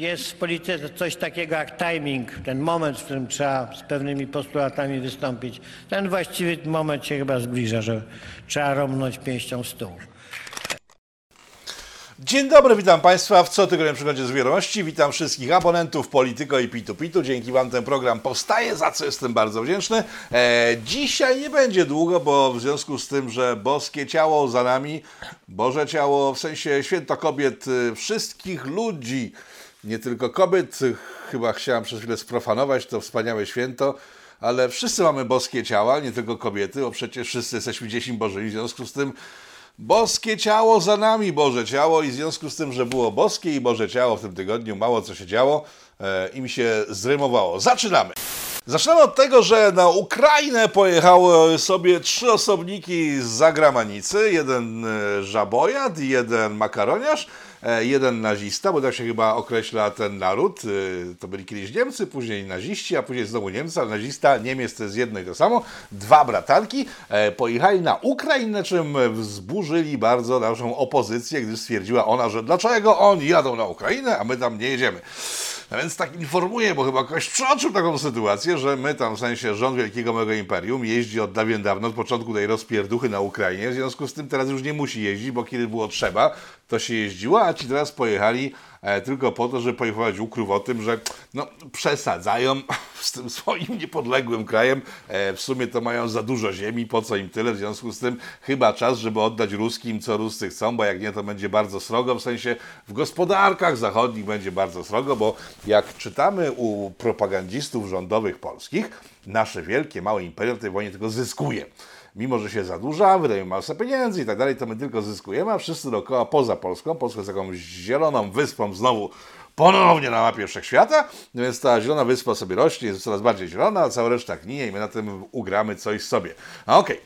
Jest w polityce coś takiego jak timing, ten moment, w którym trzeba z pewnymi postulatami wystąpić. Ten właściwy moment się chyba zbliża, że trzeba rąbnąć pięścią w stół. Dzień dobry, witam Państwa w cotygodniowym przeglądzie z wiadomości. Witam wszystkich abonentów Polityko i Pitu Pitu. Dzięki Wam ten program powstaje, za co jestem bardzo wdzięczny. Dzisiaj nie będzie długo, bo w związku z tym, że boskie ciało za nami, Boże Ciało, w sensie święto kobiet, wszystkich ludzi, nie tylko kobiet, chyba chciałem przez chwilę sprofanować to wspaniałe święto, ale wszyscy mamy boskie ciała, nie tylko kobiety, bo przecież wszyscy jesteśmy dziećmi Bożymi, w związku z tym boskie ciało za nami, Boże Ciało, i w związku z tym, że było boskie i Boże Ciało w tym tygodniu, mało co się działo i mi się zrymowało. Zaczynamy! Zaczynamy od tego, że na Ukrainę pojechały sobie trzy osobniki z zagranicy, jeden żabojad, jeden makaroniarz, jeden nazista, bo tak się chyba określa ten naród. To byli kiedyś Niemcy, później naziści, a później znowu Niemcy, ale nazista, Niemiec to jest jedno i to samo. Dwa bratanki pojechali na Ukrainę, czym wzburzyli bardzo naszą opozycję, gdyż stwierdziła ona, że dlaczego oni jadą na Ukrainę, a my tam nie jedziemy. No więc tak informuję, bo chyba ktoś przeoczył taką sytuację, że my tam, w sensie rząd wielkiego mego imperium, jeździ od dawien dawno, od początku tej rozpierduchy na Ukrainie, w związku z tym teraz już nie musi jeździć, bo kiedy było trzeba, to się jeździło, a ci teraz pojechali tylko po to, żeby poinformować ukryw o tym, że no, przesadzają z tym swoim niepodległym krajem. W sumie to mają za dużo ziemi, po co im tyle, w związku z tym chyba czas, żeby oddać Ruskim, co Ruscy chcą, bo jak nie, to będzie bardzo srogo, w sensie w gospodarkach zachodnich będzie bardzo srogo, bo jak czytamy u propagandzistów rządowych polskich, nasze wielkie, małe imperium w tej wojnie tylko zyskuje. Mimo że się zadłuża, wydajemy masę pieniędzy i tak dalej, to my tylko zyskujemy, a wszyscy dookoła poza Polską, Polska jest jakąś zieloną wyspą znowu ponownie na mapie wszechświata, więc ta zielona wyspa sobie rośnie, jest coraz bardziej zielona, a cała reszta gnije i my na tym ugramy coś sobie. No okej.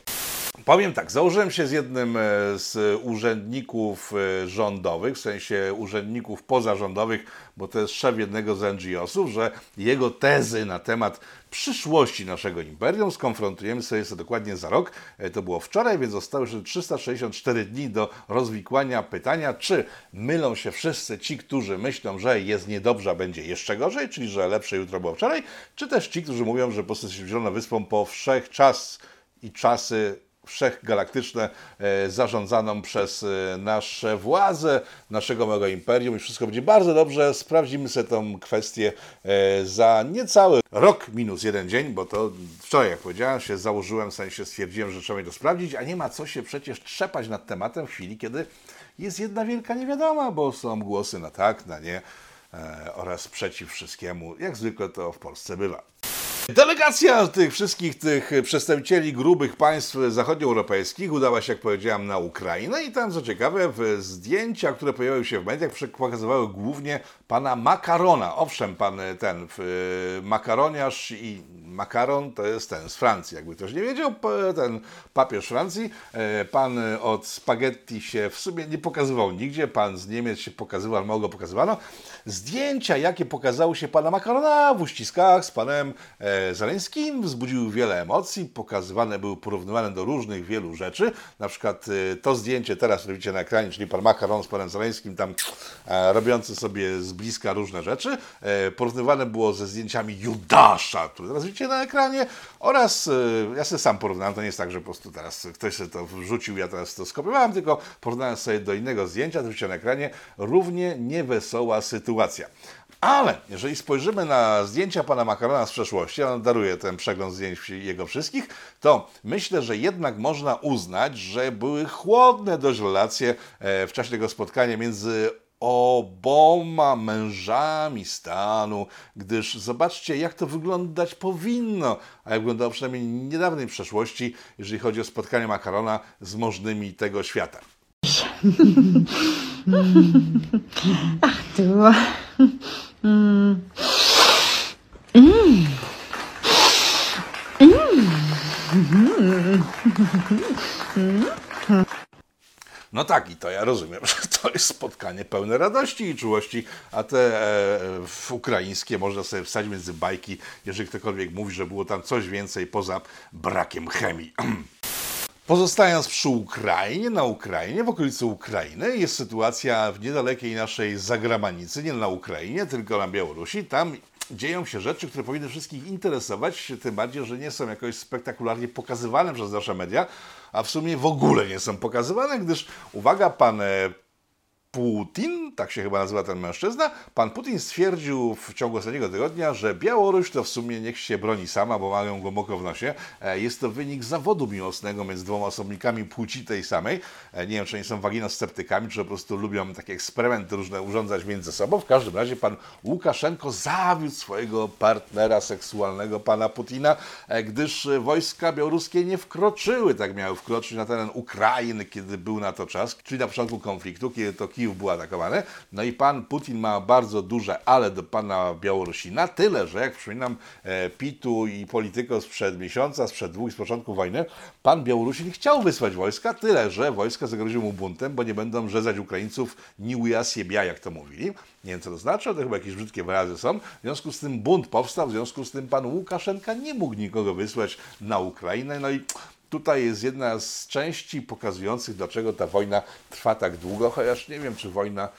Powiem tak, założyłem się z jednym z urzędników rządowych, w sensie urzędników pozarządowych, bo to jest szef jednego z NGO-sów, że jego tezy na temat przyszłości naszego imperium skonfrontujemy sobie dokładnie za rok. To było wczoraj, więc zostały jeszcze 364 dni do rozwikłania pytania, czy mylą się wszyscy ci, którzy myślą, że jest niedobrze, a będzie jeszcze gorzej, czyli że lepsze jutro było wczoraj, czy też ci, którzy mówią, że po prostu się zieloną wyspą po wszechczas i czasy wszechgalaktyczne zarządzaną przez nasze władze, naszego małego imperium i wszystko będzie bardzo dobrze. Sprawdzimy sobie tą kwestię za niecały rok minus jeden dzień, bo to wczoraj, jak powiedziałem, się założyłem, w sensie stwierdziłem, że trzeba mi to sprawdzić, a nie ma co się przecież trzepać nad tematem w chwili, kiedy jest jedna wielka niewiadoma, bo są głosy na tak, na nie oraz przeciw wszystkiemu, jak zwykle to w Polsce bywa. Delegacja tych wszystkich tych przedstawicieli grubych państw zachodnioeuropejskich udała się, jak powiedziałem, na Ukrainę i tam, co ciekawe, zdjęcia, które pojawiły się w mediach, pokazywały głównie pana Makarona. Owszem, pan ten makaroniarz i Makaron to jest ten z Francji, jakby ktoś nie wiedział, ten papież Francji. Pan od spaghetti się w sumie nie pokazywał nigdzie, pan z Niemiec się pokazywał, ale mało go pokazywano. Zdjęcia, jakie pokazały się pana Makarona w uściskach z panem Zaleńskim, wzbudziły wiele emocji, pokazywane były, porównywane do różnych wielu rzeczy, na przykład to zdjęcie teraz robicie na ekranie, czyli pan Makaron z panem Zaleńskim tam robiący sobie z bliska różne rzeczy, porównywane było ze zdjęciami Judasza, które teraz widzicie na ekranie, oraz ja sobie sam porównałem, to nie jest tak, że po prostu teraz ktoś sobie to wrzucił, ja teraz to skopiowałem, tylko porównałem sobie do innego zdjęcia, to widzicie na ekranie, równie niewesoła sytuacja. Ale jeżeli spojrzymy na zdjęcia pana Makarona z przeszłości, on daruje ten przegląd zdjęć jego wszystkich, to myślę, że jednak można uznać, że były chłodne dość relacje w czasie tego spotkania między oboma mężami stanu, gdyż zobaczcie, jak to wyglądać powinno, a jak wyglądało przynajmniej w niedawnej przeszłości, jeżeli chodzi o spotkanie Makarona z możnymi tego świata. Ach, to było... No tak, i to ja rozumiem, że to jest spotkanie pełne radości i czułości, a te ukraińskie można sobie wsadzić między bajki, jeżeli ktokolwiek mówi, że było tam coś więcej poza brakiem chemii. Pozostając przy Ukrainie, na Ukrainie, w okolicy Ukrainy jest sytuacja w niedalekiej naszej zagranicy, nie na Ukrainie, tylko na Białorusi. Tam dzieją się rzeczy, które powinny wszystkich interesować, tym bardziej, że nie są jakoś spektakularnie pokazywane przez nasze media, a w sumie w ogóle nie są pokazywane, gdyż, uwaga, pan Putin, tak się chyba nazywa ten mężczyzna, pan Putin stwierdził w ciągu ostatniego tygodnia, że Białoruś to w sumie niech się broni sama, bo mają głęboko w nosie. Jest to wynik zawodu miłosnego między dwoma osobnikami płci tej samej. Nie wiem, czy oni są waginosceptykami, czy po prostu lubią takie eksperymenty różne urządzać między sobą. W każdym razie pan Łukaszenko zawiódł swojego partnera seksualnego, pana Putina, gdyż wojska białoruskie nie wkroczyły, tak miały wkroczyć na teren Ukrainy, kiedy był na to czas, czyli na początku konfliktu, kiedy to Kijów był atakowany. No i pan Putin ma bardzo duże ale do pana Białorusina, tyle, że jak przypominam Pitu i Polityko sprzed miesiąca, sprzed dwóch, z początku wojny, pan Białorusin chciał wysłać wojska, tyle, że wojska zagroziły mu buntem, bo nie będą rzezać Ukraińców ni uja siebia, jak to mówili. Nie wiem, co to znaczy, ale to chyba jakieś brzydkie wyrazy są. W związku z tym bunt powstał, w związku z tym pan Łukaszenka nie mógł nikogo wysłać na Ukrainę, no i tutaj jest jedna z części pokazujących, dlaczego ta wojna trwa tak długo, chociaż nie wiem, czy wojna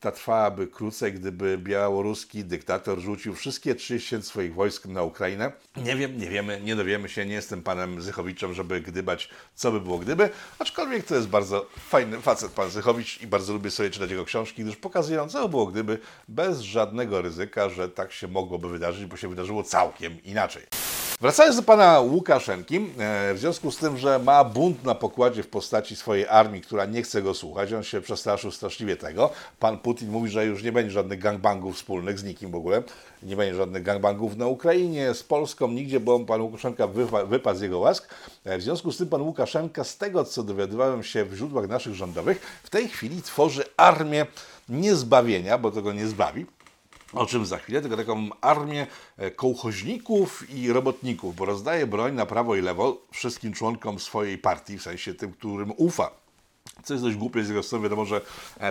ta trwałaby krócej, gdyby białoruski dyktator rzucił wszystkie 30 swoich wojsk na Ukrainę. Nie wiem, nie wiemy, nie dowiemy się, nie jestem panem Zychowiczem, żeby gdybać, co by było gdyby, aczkolwiek to jest bardzo fajny facet, pan Zychowicz, i bardzo lubię sobie czytać jego książki, gdyż pokazują, co było gdyby, bez żadnego ryzyka, że tak się mogłoby wydarzyć, bo się wydarzyło całkiem inaczej. Wracając do pana Łukaszenki, w związku z tym, że ma bunt na pokładzie w postaci swojej armii, która nie chce go słuchać, on się przestraszył straszliwie tego. Pan Putin mówi, że już nie będzie żadnych gangbangów wspólnych z nikim w ogóle, nie będzie żadnych gangbangów na Ukrainie, z Polską, nigdzie, bo pan Łukaszenka wypadł z jego łask. W związku z tym pan Łukaszenka, z tego co dowiadywałem się w źródłach naszych rządowych, w tej chwili tworzy armię niezbawienia, bo tego nie zbawi, o czym za chwilę, tylko taką armię kołchoźników i robotników, bo rozdaje broń na prawo i lewo wszystkim członkom swojej partii, w sensie tym, którym ufa. Co jest dość głupie z jego strony, wiadomo, że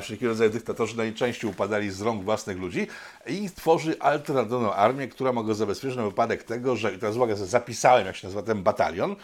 wszelkiego rodzaju dyktatorzy najczęściej upadali z rąk własnych ludzi, i tworzy alternatywną armię, która ma go zabezpieczyć na wypadek tego, że, i teraz uwaga, zapisałem, jak się nazywa ten batalion.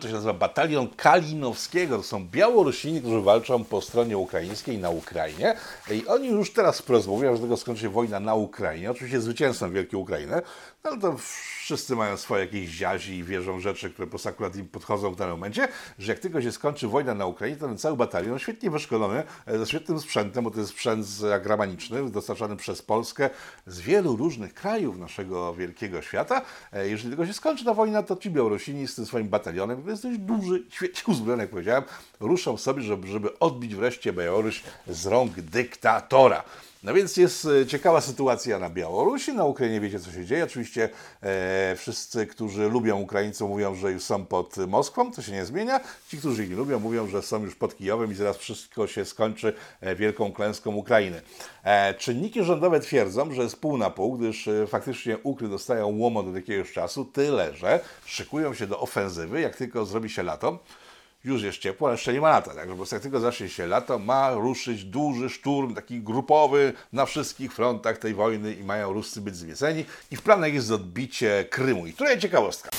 To się nazywa Batalion Kalinowskiego. To są Białorusini, którzy walczą po stronie ukraińskiej na Ukrainie. I oni już teraz wprost mówią, że tego skończy się wojna na Ukrainie. Oczywiście zwycięzcą wielkiej Ukrainy, no ale to wszyscy mają swoje jakieś ziazi i wierzą w rzeczy, które po prostu akurat im podchodzą w danym momencie, że jak tylko się skończy wojna na Ukrainie, to ten cały batalion świetnie wyszkolony, ze świetnym sprzętem, bo to jest sprzęt agramaniczny, dostarczany przez Polskę z wielu różnych krajów naszego wielkiego świata. Jeżeli tylko się skończy ta wojna, to ci Białorusini z tym swoim batalionem, to jest dość duży, świetnie uzbrojony, jak powiedziałem, ruszą sobie, żeby odbić wreszcie Białoruś z rąk dyktatora. No więc jest ciekawa sytuacja na Białorusi, na Ukrainie wiecie, co się dzieje. Oczywiście wszyscy, którzy lubią Ukraińców, mówią, że już są pod Moskwą, to się nie zmienia. Ci, którzy ich nie lubią, mówią, że są już pod Kijowem i zaraz wszystko się skończy wielką klęską Ukrainy. Czynniki rządowe twierdzą, że jest pół na pół, gdyż faktycznie Ukry dostają łomot od jakiegoś czasu, tyle że szykują się do ofensywy, jak tylko zrobi się lato. Już jest ciepło, ale jeszcze nie ma lata. Także po prostu jak tylko zacznie się lato, ma ruszyć duży szturm, taki grupowy na wszystkich frontach tej wojny i mają Ruscy być zwieceni. I w planach jest odbicie Krymu. I tutaj ciekawostka.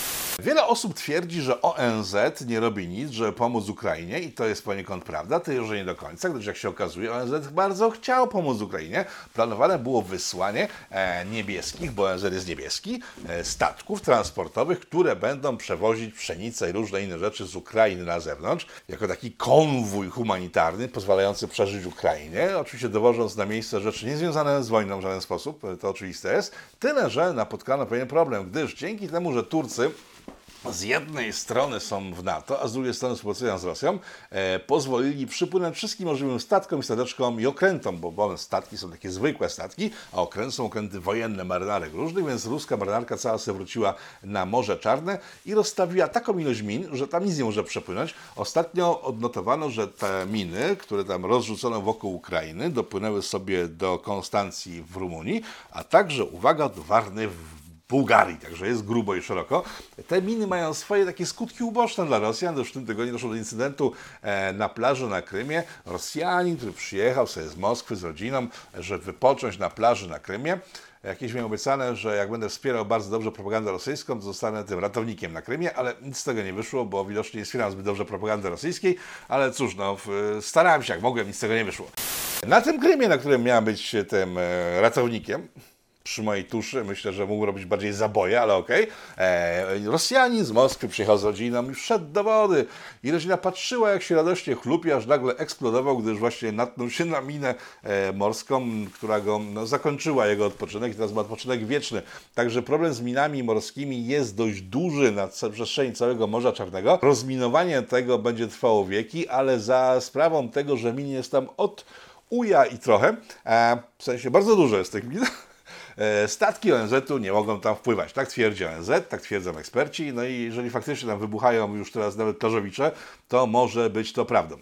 Wiele osób twierdzi, że ONZ nie robi nic, żeby pomóc Ukrainie, i to jest poniekąd prawda, tyle że nie do końca, gdyż jak się okazuje, ONZ bardzo chciał pomóc Ukrainie. Planowane było wysłanie niebieskich, bo ONZ jest niebieski, statków transportowych, które będą przewozić pszenicę i różne inne rzeczy z Ukrainy na zewnątrz, jako taki konwój humanitarny pozwalający przeżyć Ukrainie, oczywiście dowożąc na miejsce rzeczy niezwiązane z wojną w żaden sposób, to oczywiste jest, tyle że napotkano pewien problem, gdyż dzięki temu, że Turcy z jednej strony są w NATO, a z drugiej strony współpracują z Rosją, pozwolili przypłynąć wszystkim możliwym statkom i stateczkom i okrętom, bo statki są takie zwykłe statki, a okręty są okręty wojenne marynarek różnych, więc ruska marynarka cała się wróciła na Morze Czarne i rozstawiła taką ilość min, że tam nic nie może przepłynąć. Ostatnio odnotowano, że te miny, które tam rozrzucono wokół Ukrainy, dopłynęły sobie do Konstancji w Rumunii, a także, uwaga, do Warny w Bułgarii, także jest grubo i szeroko. Te miny mają swoje takie skutki uboczne dla Rosjan. Już w tym tygodniu doszło do incydentu na plaży na Krymie. Rosjanin, który przyjechał sobie z Moskwy z rodziną, żeby wypocząć na plaży na Krymie. Jakieś mi obiecane, że jak będę wspierał bardzo dobrze propagandę rosyjską, to zostanę tym ratownikiem na Krymie, ale nic z tego nie wyszło, bo widocznie nie wspieram zbyt dobrze propagandy rosyjskiej, ale cóż, no, starałem się jak mogłem, nic z tego nie wyszło. Na tym Krymie, na którym miałem być tym ratownikiem, przy mojej tuszy, myślę, że mógł robić bardziej zaboje, ale okej. Rosjanin z Moskwy przyjechał z rodziną i wszedł do wody. I rodzina patrzyła, jak się radośnie chlupie, aż nagle eksplodował, gdyż właśnie natknął się na minę morską, która go zakończyła jego odpoczynek i teraz ma odpoczynek wieczny. Także problem z minami morskimi jest dość duży na przestrzeni całego Morza Czarnego. Rozminowanie tego będzie trwało wieki, ale za sprawą tego, że min jest tam od uja i trochę, w sensie bardzo dużo jest tych min, statki ONZ-u nie mogą tam wpływać. Tak twierdzi ONZ, tak twierdzą eksperci. No i jeżeli faktycznie tam wybuchają już teraz nawet plażowicze, to może być to prawdą.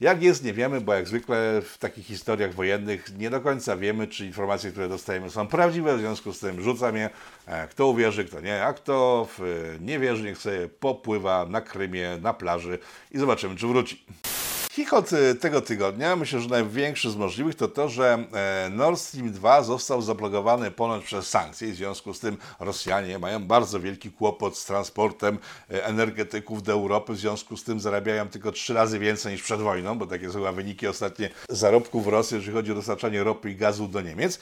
Jak jest, nie wiemy, bo jak zwykle w takich historiach wojennych nie do końca wiemy, czy informacje, które dostajemy, są prawdziwe, w związku z tym rzucam je. Kto uwierzy, kto nie, a kto nie wierzy, niech sobie popływa na Krymie, na plaży i zobaczymy, czy wróci. Chichot tego tygodnia, myślę, że największy z możliwych, to to, że Nord Stream 2 został zablokowany ponoć przez sankcje i w związku z tym Rosjanie mają bardzo wielki kłopot z transportem energetyków do Europy, w związku z tym zarabiają tylko 3 razy więcej niż przed wojną, bo takie są chyba wyniki ostatnie zarobków w Rosji, jeżeli chodzi o dostarczanie ropy i gazu do Niemiec.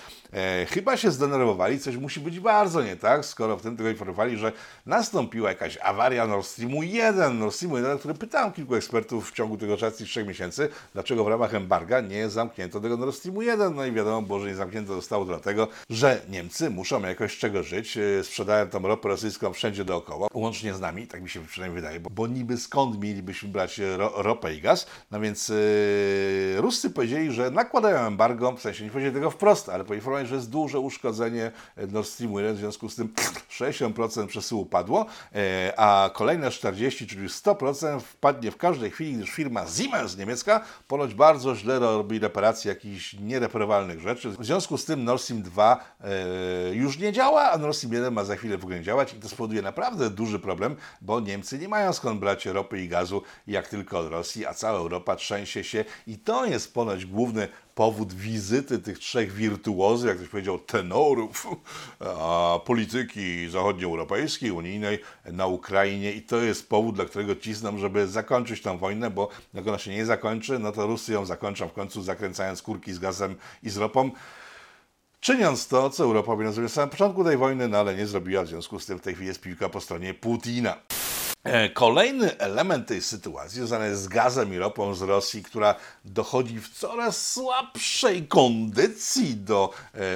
Chyba się zdenerwowali, coś musi być bardzo nie tak, skoro w tym tygodniu informowali, że nastąpiła jakaś awaria Nord Streamu 1, o którym pytałem kilku ekspertów w ciągu tego czasu, 3 miesięcy, dlaczego w ramach embarga nie zamknięto tego Nord Streamu 1. No i wiadomo było, że nie zamknięto zostało dlatego, że Niemcy muszą jakoś z czego żyć. Sprzedają tą ropę rosyjską wszędzie dookoła, łącznie z nami, tak mi się przynajmniej wydaje, bo niby skąd mielibyśmy brać ropę i gaz? No więc Ruscy powiedzieli, że nakładają embargo, w sensie nie powiedzieli tego wprost, ale poinformowali, że jest duże uszkodzenie Nord Streamu 1, w związku z tym 60% przesyłu padło, a kolejne 40, czyli 100% wpadnie w każdej chwili, gdyż firma Siemens z niemiecka ponoć bardzo źle robi reparacje jakichś niereparowalnych rzeczy. W związku z tym Nord Stream 2 już nie działa, a Nord Stream 1 ma za chwilę w ogóle nie działać i to spowoduje naprawdę duży problem, bo Niemcy nie mają skąd brać ropy i gazu jak tylko od Rosji, a cała Europa trzęsie się i to jest ponoć główny powód wizyty tych 3 wirtuozów, jak ktoś powiedział, tenorów polityki zachodnioeuropejskiej, unijnej na Ukrainie i to jest powód, dla którego cisną, żeby zakończyć tą wojnę, bo jak ona się nie zakończy, no to Rusy ją zakończą w końcu, zakręcając kurki z gazem i z ropą, czyniąc to, co Europa powinna zrobić na samym początku tej wojny, no ale nie zrobiła, w związku z tym w tej chwili jest piłka po stronie Putina. Kolejny element tej sytuacji związany jest z gazem i ropą z Rosji, która dochodzi w coraz słabszej kondycji do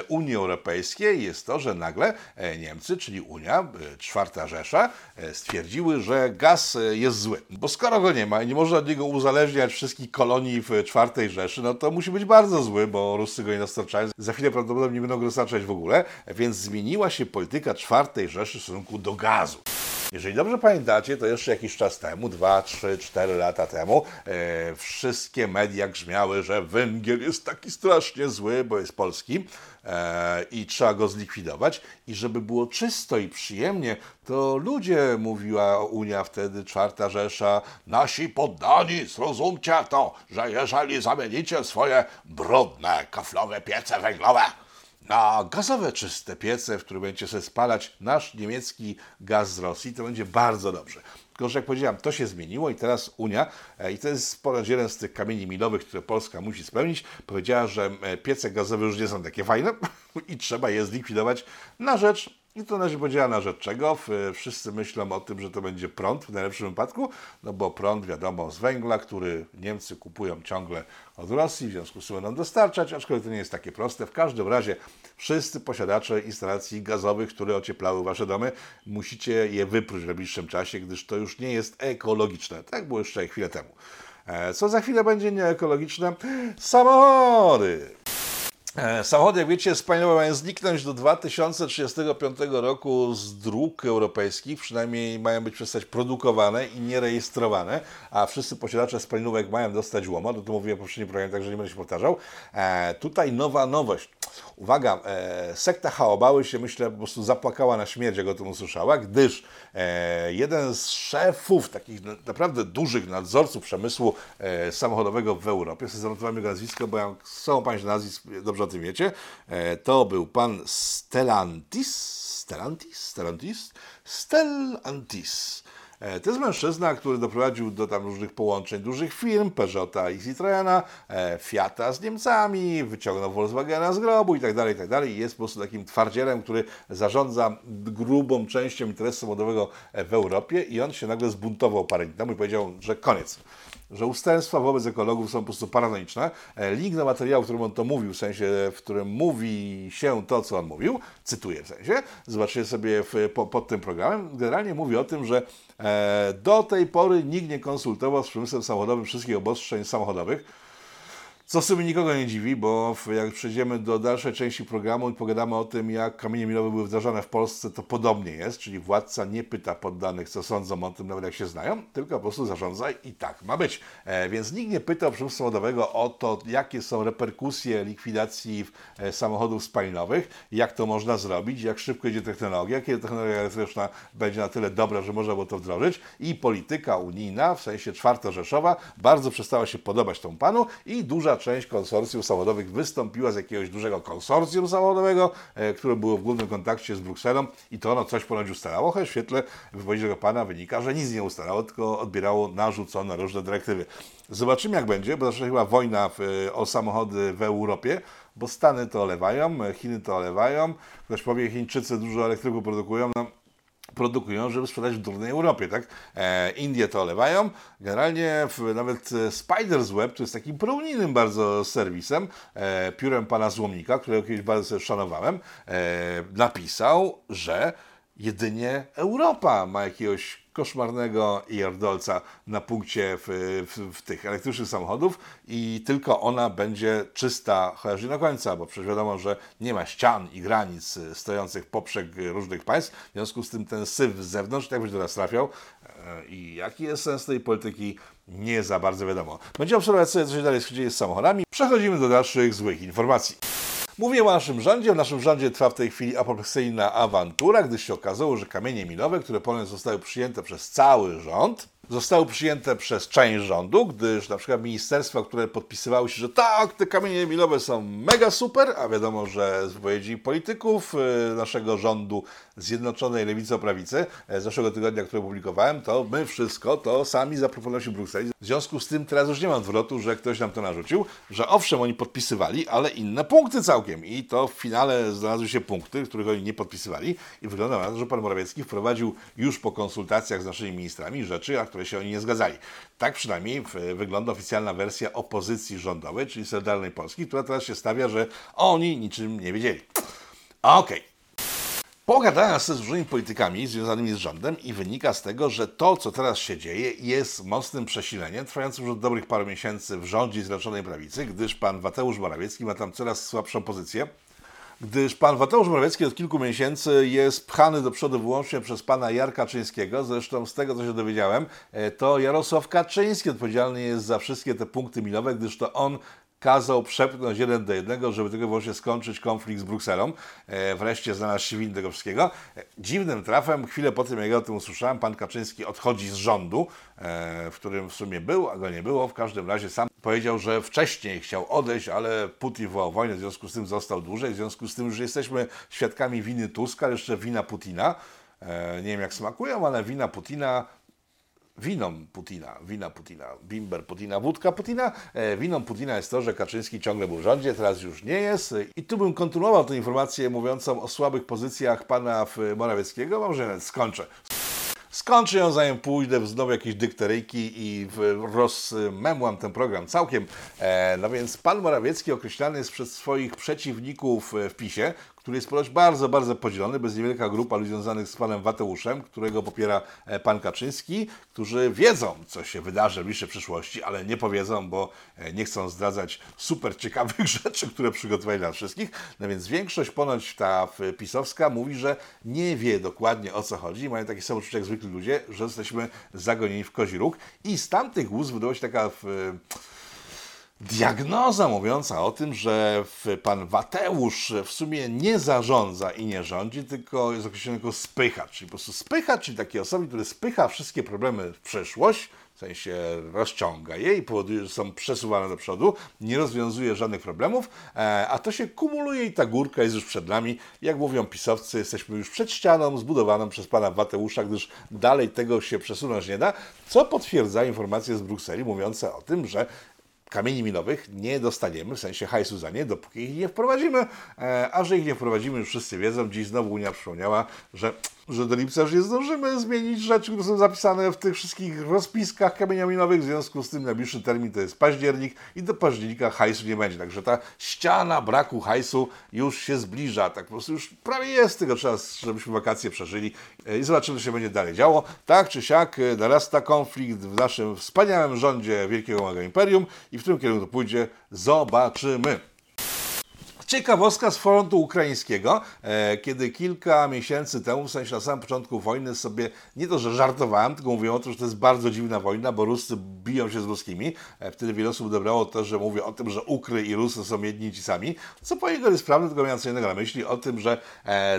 Unii Europejskiej, jest to, że nagle Niemcy, czyli Unia, Czwarta Rzesza, stwierdziły, że gaz jest zły. Bo skoro go nie ma i nie można od niego uzależniać wszystkich kolonii w Czwartej Rzeszy, no to musi być bardzo zły, bo Ruscy go nie dostarczają. Za chwilę prawdopodobnie nie będą go dostarczać w ogóle, więc zmieniła się polityka Czwartej Rzeszy w stosunku do gazu. Jeżeli dobrze pamiętacie, to jeszcze jakiś czas temu, 2, 3, 4 lata temu, wszystkie media grzmiały, że węgiel jest taki strasznie zły, bo jest polski i trzeba go zlikwidować. I żeby było czysto i przyjemnie, to ludzie, mówiła Unia wtedy, Czwarta Rzesza, nasi poddani, zrozumcie to, że jeżeli zamienicie swoje brudne, kaflowe piece węglowe na gazowe czyste piece, w których będziecie sobie spalać nasz niemiecki gaz z Rosji, to będzie bardzo dobrze. Tylko, że jak powiedziałem, to się zmieniło i teraz Unia, i to jest ponad jeden z tych kamieni milowych, które Polska musi spełnić, powiedziała, że piece gazowe już nie są takie fajne i trzeba je zlikwidować na rzecz... I to na razie powiedziała na rzecz czego. Wszyscy myślą o tym, że to będzie prąd w najlepszym wypadku, no bo prąd, wiadomo, z węgla, który Niemcy kupują ciągle od Rosji, w związku z tym będą dostarczać, aczkolwiek to nie jest takie proste. W każdym razie wszyscy posiadacze instalacji gazowych, które ocieplały wasze domy, musicie je wypróć w najbliższym czasie, gdyż to już nie jest ekologiczne. Tak było jeszcze chwilę temu. Co za chwilę będzie nieekologiczne? Samochody! Samochody, jak wiecie, spalinowe mają zniknąć do 2035 roku z dróg europejskich, przynajmniej mają być przestać produkowane i nierejestrowane, a wszyscy posiadacze spalinówek mają dostać łomo, to mówiłem w poprzednim programie, także nie będę się powtarzał. Tutaj nowa nowość. Uwaga, sekta Chaobały się, myślę, po prostu zapłakała na śmierć, jak o tym usłyszała, gdyż jeden z szefów takich naprawdę dużych nadzorców przemysłu samochodowego w Europie, zanotowałem jego nazwisko, bo jak są Państwo nazwisk, dobrze o tym wiecie, to był pan Stellantis. To jest mężczyzna, który doprowadził do tam różnych połączeń dużych firm, Peugeota i Citroena, Fiata z Niemcami, wyciągnął Volkswagena z grobu itd. I jest po prostu takim twardzielem, który zarządza grubą częścią interesu samochodowego w Europie i on się nagle zbuntował parę dni temu i powiedział, że koniec. Że ustępstwa wobec ekologów są po prostu paranoiczne. Link do materiału, w którym on to mówił, w sensie, w którym mówi się to, co on mówił, cytuję w sensie, zobaczycie sobie pod tym programem, generalnie mówi o tym, że do tej pory nikt nie konsultował z przemysłem samochodowym wszystkich obostrzeń samochodowych, co w sumie nikogo nie dziwi, bo jak przejdziemy do dalszej części programu i pogadamy o tym, jak kamienie milowe były wdrażane w Polsce, to podobnie jest, czyli władca nie pyta poddanych, co sądzą o tym, nawet jak się znają, tylko po prostu zarządza i tak ma być. Więc nikt nie pytał przemysłu samochodowego o to, jakie są reperkusje likwidacji samochodów spalinowych, jak to można zrobić, jak szybko idzie technologia, kiedy technologia elektryczna będzie na tyle dobra, że można było to wdrożyć i polityka unijna, w sensie czwartorzeszowa, bardzo przestała się podobać tą panu i duża część konsorcjów samochodowych wystąpiła z jakiegoś dużego konsorcjum samochodowego, które było w głównym kontakcie z Brukselą i to ono coś ponoć ustalało, choć w świetle wypowiedzi tego pana wynika, że nic nie ustalało, tylko odbierało narzucone różne dyrektywy. Zobaczymy jak będzie, bo zaczęła chyba wojna o samochody w Europie, bo Stany to olewają, Chiny to olewają, ktoś powie, Chińczycy dużo elektryków produkują, żeby sprzedać w durnej Europie, tak? Indie to olewają. Generalnie nawet Spider's Web, to jest takim prounijnym bardzo serwisem, piórem pana Złomnika, którego kiedyś bardzo sobie szanowałem, napisał, że jedynie Europa ma jakiegoś koszmarnego jerdolca na punkcie w tych elektrycznych samochodów i tylko ona będzie czysta chociaż nie do końca, bo przecież wiadomo, że nie ma ścian i granic stojących poprzek różnych państw, w związku z tym ten syf z zewnątrz tak będzie do nas trafiał i jaki jest sens tej polityki nie za bardzo wiadomo. Będziemy obserwować sobie, co się dalej dzieje z samochodami. Przechodzimy do dalszych złych informacji. Mówię o naszym rządzie. W naszym rządzie trwa w tej chwili apopleksyjna awantura, gdyż się okazało, że kamienie milowe, które ponoć zostały przyjęte przez cały rząd, zostały przyjęte przez część rządu, gdyż na przykład ministerstwa, które podpisywały się, że tak, te kamienie milowe są mega super, a wiadomo, że z wypowiedzi polityków naszego rządu Zjednoczonej Lewico-Prawicy z zeszłego tygodnia, które publikowałem, to my wszystko to sami zaproponowaliśmy Brukseli. W związku z tym teraz już nie ma odwrotu, że ktoś nam to narzucił, że owszem, oni podpisywali, ale inne punkty całkiem i to w finale znalazły się punkty, których oni nie podpisywali i wygląda na to, że pan Morawiecki wprowadził już po konsultacjach z naszymi ministrami rzeczy, a które się oni nie zgadzali. Tak przynajmniej wygląda oficjalna wersja opozycji rządowej, czyli Solidarnej Polski, która teraz się stawia, że oni niczym nie wiedzieli. Okej. Pogadałem się z różnymi politykami związanymi z rządem i wynika z tego, że to, co teraz się dzieje, jest mocnym przesileniem, trwającym już od dobrych paru miesięcy w rządzie Zjednoczonej Prawicy, gdyż pan Mateusz Morawiecki ma tam coraz słabszą pozycję. Gdyż pan Mateusz Morawiecki od kilku miesięcy jest pchany do przodu wyłącznie przez pana Jarka Kaczyńskiego. Zresztą z tego, co się dowiedziałem, to Jarosław Kaczyński odpowiedzialny jest za wszystkie te punkty milowe, gdyż to on kazał przepchnąć 1:1, żeby tylko właśnie skończyć konflikt z Brukselą. Wreszcie znalazł się winny tego wszystkiego. Dziwnym trafem, chwilę po tym, jak ja o tym usłyszałem, pan Kaczyński odchodzi z rządu, w którym w sumie był, a go nie było. W każdym razie sam powiedział, że wcześniej chciał odejść, ale Putin wołał wojnę, w związku z tym został dłużej. W związku z tym już jesteśmy świadkami winy Tuska, jeszcze wina Putina. Nie wiem, jak smakują, ale wina Putina... Winą Putina, bimber Putina, wódka Putina. Winą Putina jest to, że Kaczyński ciągle był w rządzie, teraz już nie jest. I tu bym kontynuował tę informację mówiącą o słabych pozycjach pana Morawieckiego. Może nawet skończę. Skończę ją, zanim pójdę znowu jakieś dykteryjki i rozmemłam ten program całkiem. No więc pan Morawiecki określany jest przez swoich przeciwników w PiS-ie, który jest ponoć bardzo, bardzo podzielony, bo jest niewielka grupa ludzi związanych z panem Wateuszem, którego popiera pan Kaczyński, którzy wiedzą, co się wydarzy w bliższej przyszłości, ale nie powiedzą, bo nie chcą zdradzać super ciekawych rzeczy, które przygotowali dla wszystkich. No więc większość ponoć ta pisowska mówi, że nie wie dokładnie o co chodzi. Mają takie samo uczucie jak zwykli ludzie, że jesteśmy zagonieni w kozi róg. I z tamtych ust wydała się taka diagnoza mówiąca o tym, że pan Wateusz w sumie nie zarządza i nie rządzi, tylko jest określony jako spychacz. Czyli po prostu spychacz, czyli taki osoby, który spycha wszystkie problemy w przyszłość, w sensie rozciąga je i powoduje, że są przesuwane do przodu, nie rozwiązuje żadnych problemów, a to się kumuluje i ta górka jest już przed nami. Jak mówią pisowcy, jesteśmy już przed ścianą zbudowaną przez pana Wateusza, gdyż dalej tego się przesunąć nie da, co potwierdza informacje z Brukseli mówiące o tym, że kamieni milowych nie dostaniemy, w sensie hajsu za nie, dopóki ich nie wprowadzimy. A że ich nie wprowadzimy, już wszyscy wiedzą. Dziś znowu Unia przypomniała, że do lipca już nie zdążymy zmienić rzeczy, które są zapisane w tych wszystkich rozpiskach kamieniominowych. W związku z tym najbliższy termin to jest październik i do października hajsu nie będzie. Także ta ściana braku hajsu już się zbliża. Tak po prostu już prawie jest tego czas, żebyśmy wakacje przeżyli i zobaczymy, co się będzie dalej działo. Tak czy siak narasta konflikt w naszym wspaniałym rządzie Wielkiego Mega Imperium i w którym kierunku to pójdzie, zobaczymy. Ciekawostka z frontu ukraińskiego, kiedy kilka miesięcy temu, w sensie na samym początku wojny sobie, nie to, że żartowałem, tylko mówiłem o tym, że to jest bardzo dziwna wojna, bo Ruscy biją się z Ruskimi. Wtedy wiele osób odebrało to, że mówię o tym, że Ukry i Rusy są jedni i ci sami, co po jego jest prawda, tylko miałem co innego na myśli o tym, że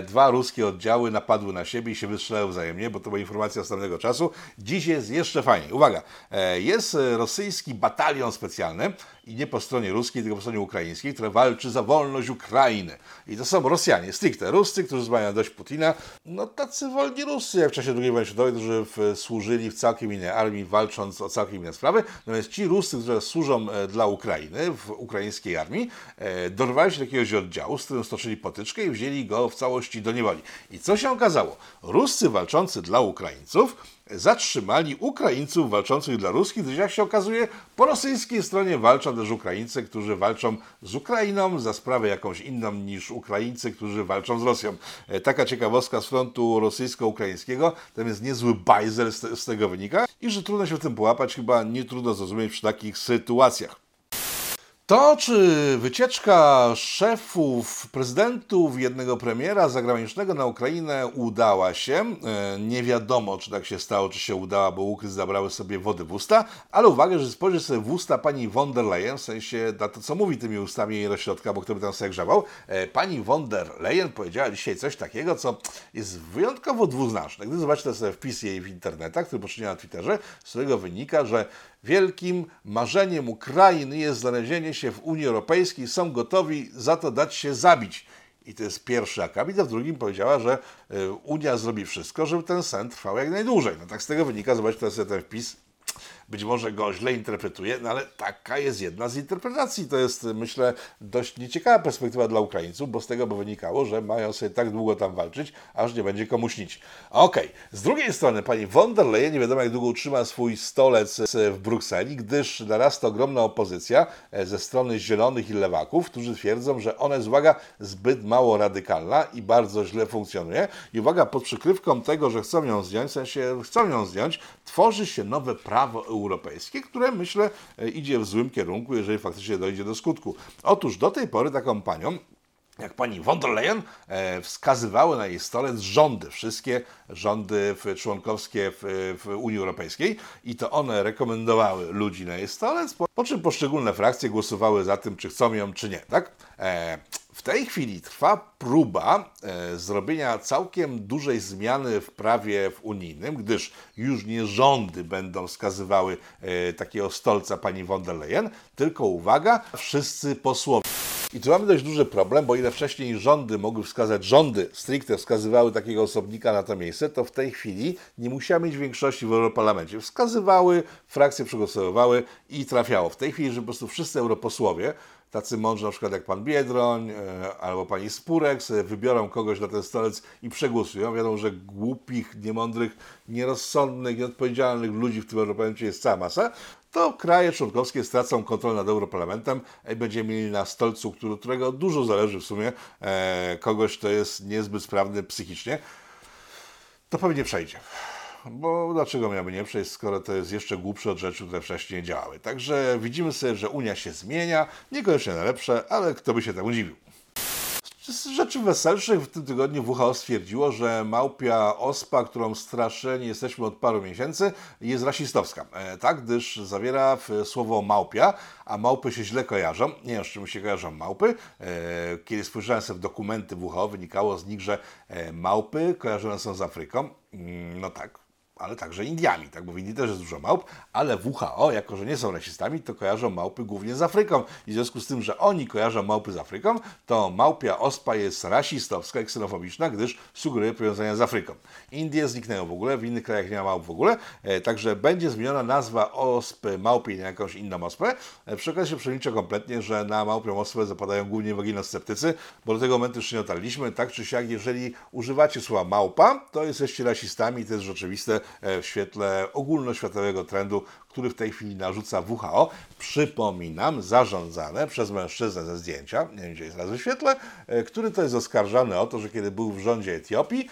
dwa ruskie oddziały napadły na siebie i się wystrzelały wzajemnie, bo to była informacja z tamtego czasu. Dziś jest jeszcze fajniej. Uwaga, jest rosyjski batalion specjalny i nie po stronie ruskiej, tylko po stronie ukraińskiej, która walczy za wolność Ukrainy. I to są Rosjanie, stricte Ruscy, którzy mają dość Putina. No tacy wolni Ruscy, jak w czasie II wojny światowej, którzy służyli w całkiem innej armii, walcząc o całkiem inne sprawy. Natomiast ci Ruscy, którzy służą dla Ukrainy, w ukraińskiej armii, dorwali się do jakiegoś oddziału, z którym stoczyli potyczkę i wzięli go w całości do niewoli. I co się okazało? Ruscy walczący dla Ukraińców zatrzymali Ukraińców walczących dla Ruskich, gdyż jak się okazuje, po rosyjskiej stronie walczą też Ukraińcy, którzy walczą z Ukrainą za sprawę jakąś inną niż Ukraińcy, którzy walczą z Rosją. Taka ciekawostka z frontu rosyjsko-ukraińskiego, tam jest niezły bajzel z tego wynika i że trudno się w tym połapać, chyba nie trudno zrozumieć przy takich sytuacjach. To, czy wycieczka szefów, prezydentów, jednego premiera zagranicznego na Ukrainę udała się, nie wiadomo, czy tak się stało, czy się udała, bo Ukry zabrały sobie wody w usta, ale uwaga, że spojrzy sobie w usta pani von der Leyen, w sensie na to, co mówi tymi ustami jej do środka, bo kto by tam sobie grzewał, pani von der Leyen powiedziała dzisiaj coś takiego, co jest wyjątkowo dwuznaczne. Gdy zobaczycie sobie wpis jej w internetach, który poczyniła na Twitterze, z którego wynika, że wielkim marzeniem Ukrainy jest znalezienie się w Unii Europejskiej. Są gotowi za to dać się zabić. I to jest pierwszy akapit, a w drugim powiedziała, że Unia zrobi wszystko, żeby ten sen trwał jak najdłużej. No tak z tego wynika, zobaczcie sobie ten wpis. Być może go źle interpretuję, no ale taka jest jedna z interpretacji. To jest, myślę, dość nieciekawa perspektywa dla Ukraińców, bo z tego by wynikało, że mają sobie tak długo tam walczyć, aż nie będzie komu śnić. Okej. Z drugiej strony pani von der Leyen nie wiadomo jak długo utrzyma swój stolec w Brukseli, gdyż narasta ogromna opozycja ze strony zielonych i lewaków, którzy twierdzą, że ona jest, uwaga, zbyt mało radykalna i bardzo źle funkcjonuje. I uwaga, pod przykrywką tego, że chcą ją zdjąć, tworzy się nowe prawo europejskie, które myślę idzie w złym kierunku, jeżeli faktycznie dojdzie do skutku. Otóż do tej pory taką panią, jak pani von der Leyen, wskazywały na jej stolec rządy, wszystkie rządy członkowskie w Unii Europejskiej i to one rekomendowały ludzi na jej stolec, po czym poszczególne frakcje głosowały za tym, czy chcą ją, czy nie, tak? W tej chwili trwa próba zrobienia całkiem dużej zmiany w prawie unijnym, gdyż już nie rządy będą wskazywały takiego stolca pani von der Leyen, tylko uwaga, wszyscy posłowie. I tu mamy dość duży problem, bo ile wcześniej rządy mogły wskazać, rządy stricte wskazywały takiego osobnika na to miejsce, to w tej chwili nie musiała mieć większości w Europarlamencie. Wskazywały, frakcje przegłosowywały i trafiało. W tej chwili, że po prostu wszyscy europosłowie, tacy mądrzy na przykład jak pan Biedroń albo pani Spurek sobie wybiorą kogoś na ten stolec i przegłosują. Wiadomo, że głupich, niemądrych, nierozsądnych, nieodpowiedzialnych ludzi w tym Europarlamencie jest cała masa. To kraje członkowskie stracą kontrolę nad Europarlamentem i będziemy mieli na stolcu, którego dużo zależy w sumie, kogoś, kto jest niezbyt sprawny psychicznie. To pewnie przejdzie. Bo dlaczego miałby nie przejść, skoro to jest jeszcze głupsze od rzeczy, które wcześniej działały. Także widzimy sobie, że Unia się zmienia, niekoniecznie na lepsze, ale kto by się temu dziwił. Z rzeczy weselszych w tym tygodniu WHO stwierdziło, że małpia ospa, którą straszeni jesteśmy od paru miesięcy, jest rasistowska. Tak, gdyż zawiera słowo małpia, a małpy się źle kojarzą. Nie wiem, z czym się kojarzą małpy. Kiedy spojrzałem sobie w dokumenty WHO, wynikało z nich, że małpy kojarzone są z Afryką. No tak. Ale także Indiami, tak? Bo w Indii też jest dużo małp, ale WHO, jako że nie są rasistami, to kojarzą małpy głównie z Afryką. I w związku z tym, że oni kojarzą małpy z Afryką, to małpia ospa jest rasistowska i ksenofobiczna, gdyż sugeruje powiązania z Afryką. Indie zniknęły w ogóle, w innych krajach nie ma małp w ogóle, także będzie zmieniona nazwa ospy małpiej na jakąś inną ospę. Przy okazji się przeliczę kompletnie, że na małpią ospę zapadają głównie waginosceptycy, bo do tego momentu jeszcze nie dotarliśmy. Tak czy siak, jeżeli używacie słowa małpa, to jesteście rasistami, to jest rzeczywiste w świetle ogólnoświatowego trendu, który w tej chwili narzuca WHO. Przypominam, zarządzane przez mężczyznę ze zdjęcia, nie wiem, gdzie jest raz w świetle, który to jest oskarżany o to, że kiedy był w rządzie Etiopii,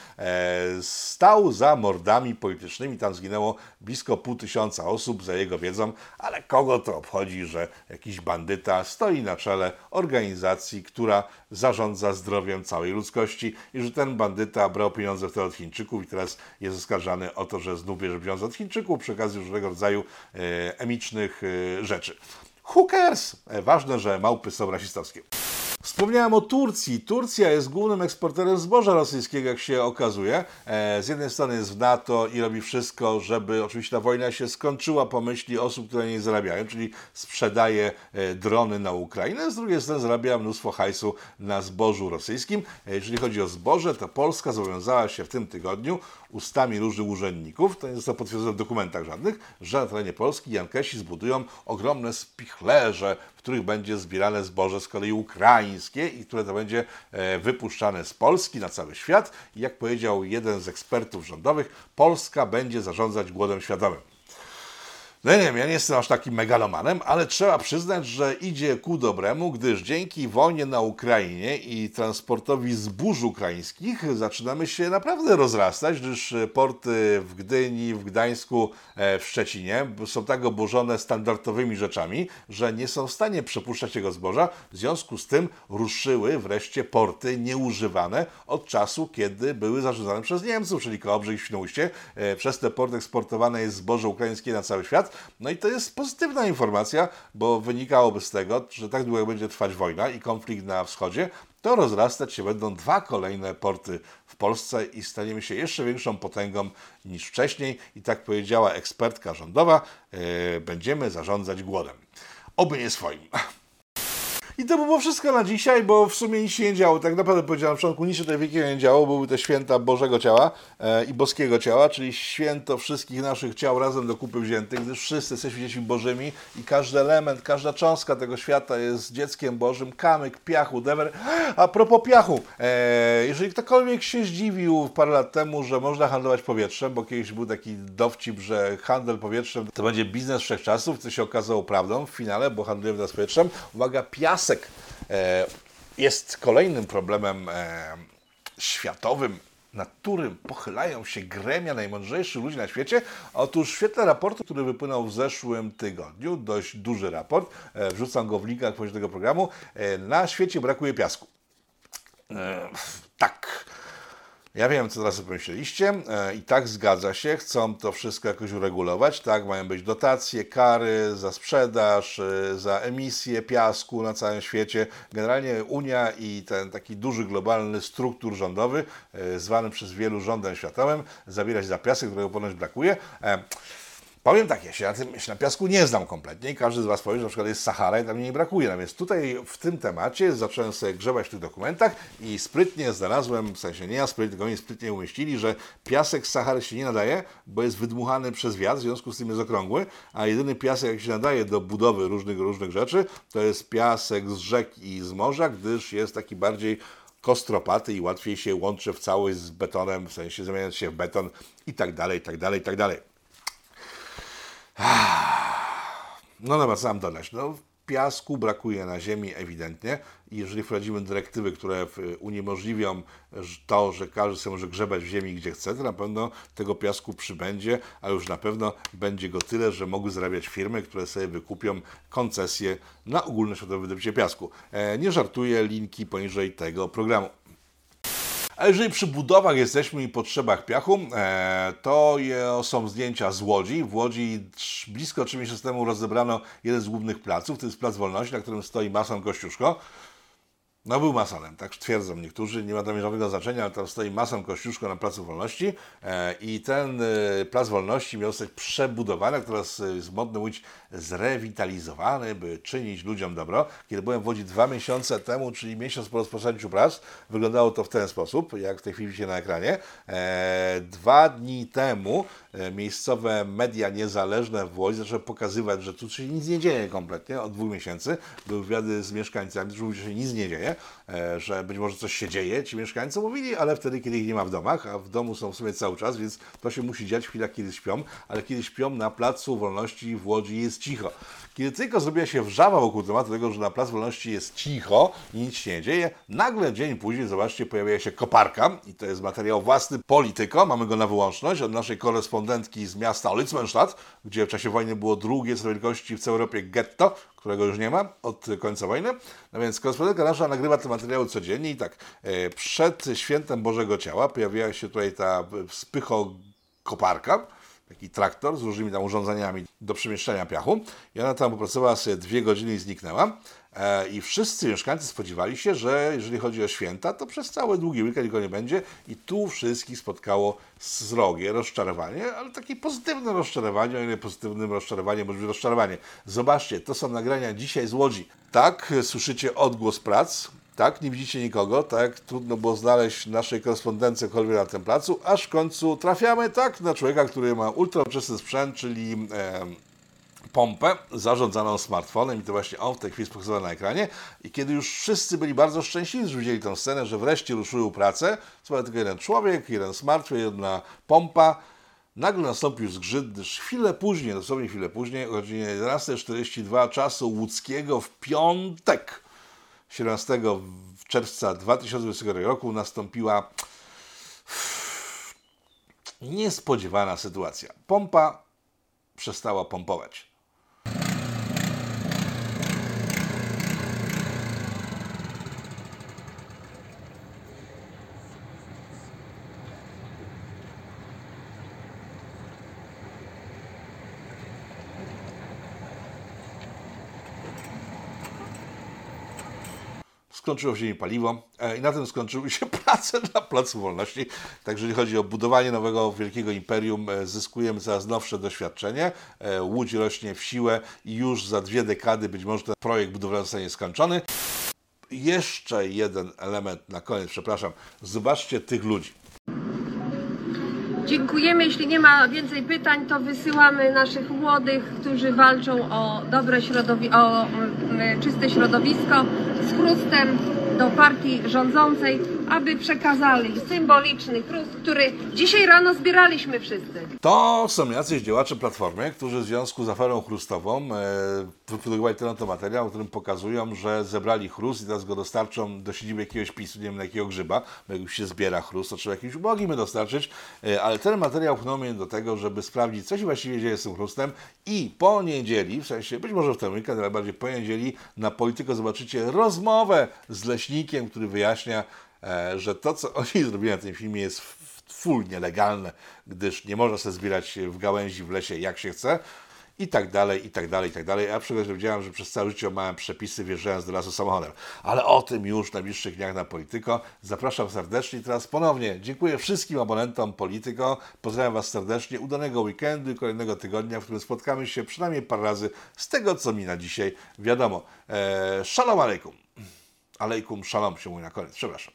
stał za mordami politycznymi. Tam zginęło blisko 500 osób za jego wiedzą, ale kogo to obchodzi, że jakiś bandyta stoi na czele organizacji, która zarządza zdrowiem całej ludzkości i że ten bandyta brał pieniądze wtedy od Chińczyków i teraz jest oskarżany o to, że znów bierze pieniądze od Chińczyków przy okazji różnego rodzaju emicznych rzeczy. Who cares? Ważne, że małpy są rasistowskie. Wspomniałem o Turcji. Turcja jest głównym eksporterem zboża rosyjskiego, jak się okazuje. Z jednej strony jest w NATO i robi wszystko, żeby oczywiście ta wojna się skończyła po myśli osób, które na niej zarabiają, czyli sprzedaje drony na Ukrainę. Z drugiej strony zarabia mnóstwo hajsu na zbożu rosyjskim. Jeżeli chodzi o zboże, to Polska zobowiązała się w tym tygodniu ustami różnych urzędników, to nie zostało potwierdzone w dokumentach żadnych, że na terenie Polski Jankesi zbudują ogromne spichlerze, w których będzie zbierane zboże z kolei ukraińskie i które to będzie wypuszczane z Polski na cały świat. I jak powiedział jeden z ekspertów rządowych, Polska będzie zarządzać głodem światowym. No nie wiem, ja nie jestem aż takim megalomanem, ale trzeba przyznać, że idzie ku dobremu, gdyż dzięki wojnie na Ukrainie i transportowi zbóż ukraińskich zaczynamy się naprawdę rozrastać, gdyż porty w Gdyni, w Gdańsku, w Szczecinie są tak obłożone standardowymi rzeczami, że nie są w stanie przepuszczać tego zboża. W związku z tym ruszyły wreszcie porty nieużywane od czasu, kiedy były zarządzane przez Niemców, czyli Kołobrzeg i Świnoujście. Przez te porty eksportowane jest zboże ukraińskie na cały świat. No i to jest pozytywna informacja, bo wynikałoby z tego, że tak długo będzie trwać wojna i konflikt na wschodzie, to rozrastać się będą dwa kolejne porty w Polsce i staniemy się jeszcze większą potęgą niż wcześniej. I tak powiedziała ekspertka rządowa, będziemy zarządzać głodem. Oby nie swoim. I to było wszystko na dzisiaj, bo w sumie nic się nie działo. Tak naprawdę powiedziałem na początku, nic się tutaj wielkiego nie działo. Były te święta Bożego Ciała i Boskiego Ciała, czyli święto wszystkich naszych ciał razem do kupy wziętych, gdyż wszyscy jesteśmy dziećmi bożymi i każdy element, każda cząstka tego świata jest dzieckiem bożym. Kamyk, piachu, dewer. A propos piachu, jeżeli ktokolwiek się zdziwił parę lat temu, że można handlować powietrzem, bo kiedyś był taki dowcip, że handel powietrzem to będzie biznes wszechczasów, co się okazało prawdą w finale, bo handlujemy teraz powietrzem. Uwaga, piasek jest kolejnym problemem światowym, nad którym pochylają się gremia najmądrzejszych ludzi na świecie. Otóż w świetle raportu, który wypłynął w zeszłym tygodniu, dość duży raport, wrzucam go w linkach poniżej tego programu, na świecie brakuje piasku. Tak. Ja wiem, co teraz pomyśleliście i tak zgadza się, chcą to wszystko jakoś uregulować, tak, mają być dotacje, kary za sprzedaż, za emisję piasku na całym świecie. Generalnie Unia i ten taki duży globalny struktur rządowy, zwany przez wielu rządem światowym, zabiera się za piasek, którego ponoć brakuje. Powiem tak, ja się na piasku nie znam kompletnie i każdy z Was powie, że na przykład jest Sahara i tam jej brakuje. No więc tutaj w tym temacie zacząłem sobie grzebać w tych dokumentach i sprytnie znalazłem, w sensie nie ja sprytnie, tylko oni sprytnie umieścili, że piasek z Sahary się nie nadaje, bo jest wydmuchany przez wiatr, w związku z tym jest okrągły, a jedyny piasek, jak się nadaje do budowy różnych rzeczy, to jest piasek z rzek i z morza, gdyż jest taki bardziej kostropaty i łatwiej się łączy w całość z betonem, w sensie zamieniając się w beton i tak dalej, i tak dalej, i tak dalej. No dobra, co mam dodać? No, piasku brakuje na ziemi ewidentnie. Jeżeli wprowadzimy dyrektywy, które uniemożliwią to, że każdy sobie może grzebać w ziemi, gdzie chce, to na pewno tego piasku przybędzie, a już na pewno będzie go tyle, że mogą zarabiać firmy, które sobie wykupią koncesje na ogólnoświatowe wydobycie piasku. Nie żartuję, linki poniżej tego programu. A jeżeli przy budowach jesteśmy i potrzebach piachu, to są zdjęcia z Łodzi. W Łodzi blisko 3 miesiące temu rozebrano jeden z głównych placów, to jest Plac Wolności, na którym stoi mason Kościuszko. No był masonem, tak twierdzą niektórzy, nie ma tam żadnego znaczenia, ale tam stoi mason Kościuszko na Placu Wolności i ten Plac Wolności miał zostać przebudowany, który jest modny mówić zrewitalizowany, by czynić ludziom dobro. Kiedy byłem w Łodzi 2 miesiące temu, czyli miesiąc po rozpoczęciu prac, wyglądało to w ten sposób, jak w tej chwili widzicie na ekranie. 2 dni temu miejscowe media niezależne w Łodzi zaczęły pokazywać, że tu się nic nie dzieje kompletnie, od 2 miesięcy. Były wywiady z mieszkańcami, którzy mówili, że się nic nie dzieje, że być może coś się dzieje, ci mieszkańcy mówili, ale wtedy, kiedy ich nie ma w domach, a w domu są w sumie cały czas, więc to się musi dziać w chwilach, kiedy śpią, ale kiedy śpią na Placu Wolności w Łodzi jest cicho. Kiedy tylko zrobiła się wrzawa wokół tematu tego, że na Placu Wolności jest cicho i nic się nie dzieje, nagle dzień później, zobaczcie, pojawia się koparka i to jest materiał własny Polityko, mamy go na wyłączność, od naszej korespondentki z miasta Olsztynstadt, gdzie w czasie wojny było drugie co do wielkości w całej Europie getto, którego już nie ma od końca wojny. No więc korespondentka nasza nagrywa te materiały codziennie i tak przed świętem Bożego Ciała pojawiła się tutaj ta spychokoparka, taki traktor z różnymi tam urządzeniami do przemieszczania piachu i ona tam popracowała sobie 2 godziny i zniknęła. I wszyscy mieszkańcy spodziewali się, że jeżeli chodzi o święta, to przez cały długi weekend go nie będzie i tu wszystkich spotkało srogie rozczarowanie, ale takie pozytywne rozczarowanie, o ile pozytywnym rozczarowaniem może być rozczarowanie. Zobaczcie, to są nagrania dzisiaj z Łodzi. Tak, słyszycie odgłos prac, tak, nie widzicie nikogo, tak, trudno było znaleźć naszej korespondencji cokolwiek na tym placu, aż w końcu trafiamy, tak, na człowieka, który ma ultraoczysty sprzęt, czyli... pompę zarządzaną smartfonem i to właśnie on w tej chwili pokazywa na ekranie i kiedy już wszyscy byli bardzo szczęśliwi, że widzieli tę scenę, że wreszcie ruszyły prace, słuchaj, tylko jeden człowiek, jeden smartfon, jedna pompa, nagle nastąpił zgrzyt, gdyż chwilę później, dosłownie chwilę później, o godzinie 11:42 czasu łódzkiego w piątek 17 czerwca 2020 roku nastąpiła niespodziewana sytuacja. Pompa przestała pompować. Skończyło się jej paliwo i na tym skończyły się prace na Placu Wolności. Także jeżeli chodzi o budowanie nowego wielkiego imperium, zyskujemy coraz nowsze doświadczenie. Łódź rośnie w siłę i już za 2 dekady być może ten projekt budowlany zostanie skończony. Jeszcze jeden element na koniec, przepraszam. Zobaczcie tych ludzi. Dziękujemy. Jeśli nie ma więcej pytań, to wysyłamy naszych młodych, którzy walczą o dobre czyste środowisko z chrustem do partii rządzącej, aby przekazali symboliczny chrust, który dzisiaj rano zbieraliśmy wszyscy. To są jacyś działacze Platformy, którzy w związku z aferą chrustową wyprodukowali ten oto materiał, w którym pokazują, że zebrali chrust i teraz go dostarczą do siedziby jakiegoś PiS-u, nie wiem na jakiego grzyba, bo jak już się zbiera chrust, to trzeba jakimś ubogim dostarczyć, ale ten materiał pchnął mnie do tego, żeby sprawdzić, co się właściwie dzieje z tym chrustem i po niedzieli, w sensie być może w ten weekend, ale bardziej po niedzieli na Polityko zobaczycie rozmowę z leśnikiem, który wyjaśnia, że to, co oni zrobili na tym filmie jest full nielegalne, gdyż nie można sobie zbierać w gałęzi w lesie jak się chce i tak dalej, i tak dalej, i tak dalej. Ja przecież wiedziałem, że przez całe życie miałem przepisy, wjeżdżając do lasu samochodem. Ale o tym już w najbliższych dniach na Polityko. Zapraszam serdecznie. Teraz ponownie dziękuję wszystkim abonentom Polityko. Pozdrawiam Was serdecznie. Udanego weekendu i kolejnego tygodnia, w którym spotkamy się przynajmniej parę razy z tego, co mi na dzisiaj wiadomo. Shalom alejkum. Alejkum shalom się mówi na koniec. Przepraszam.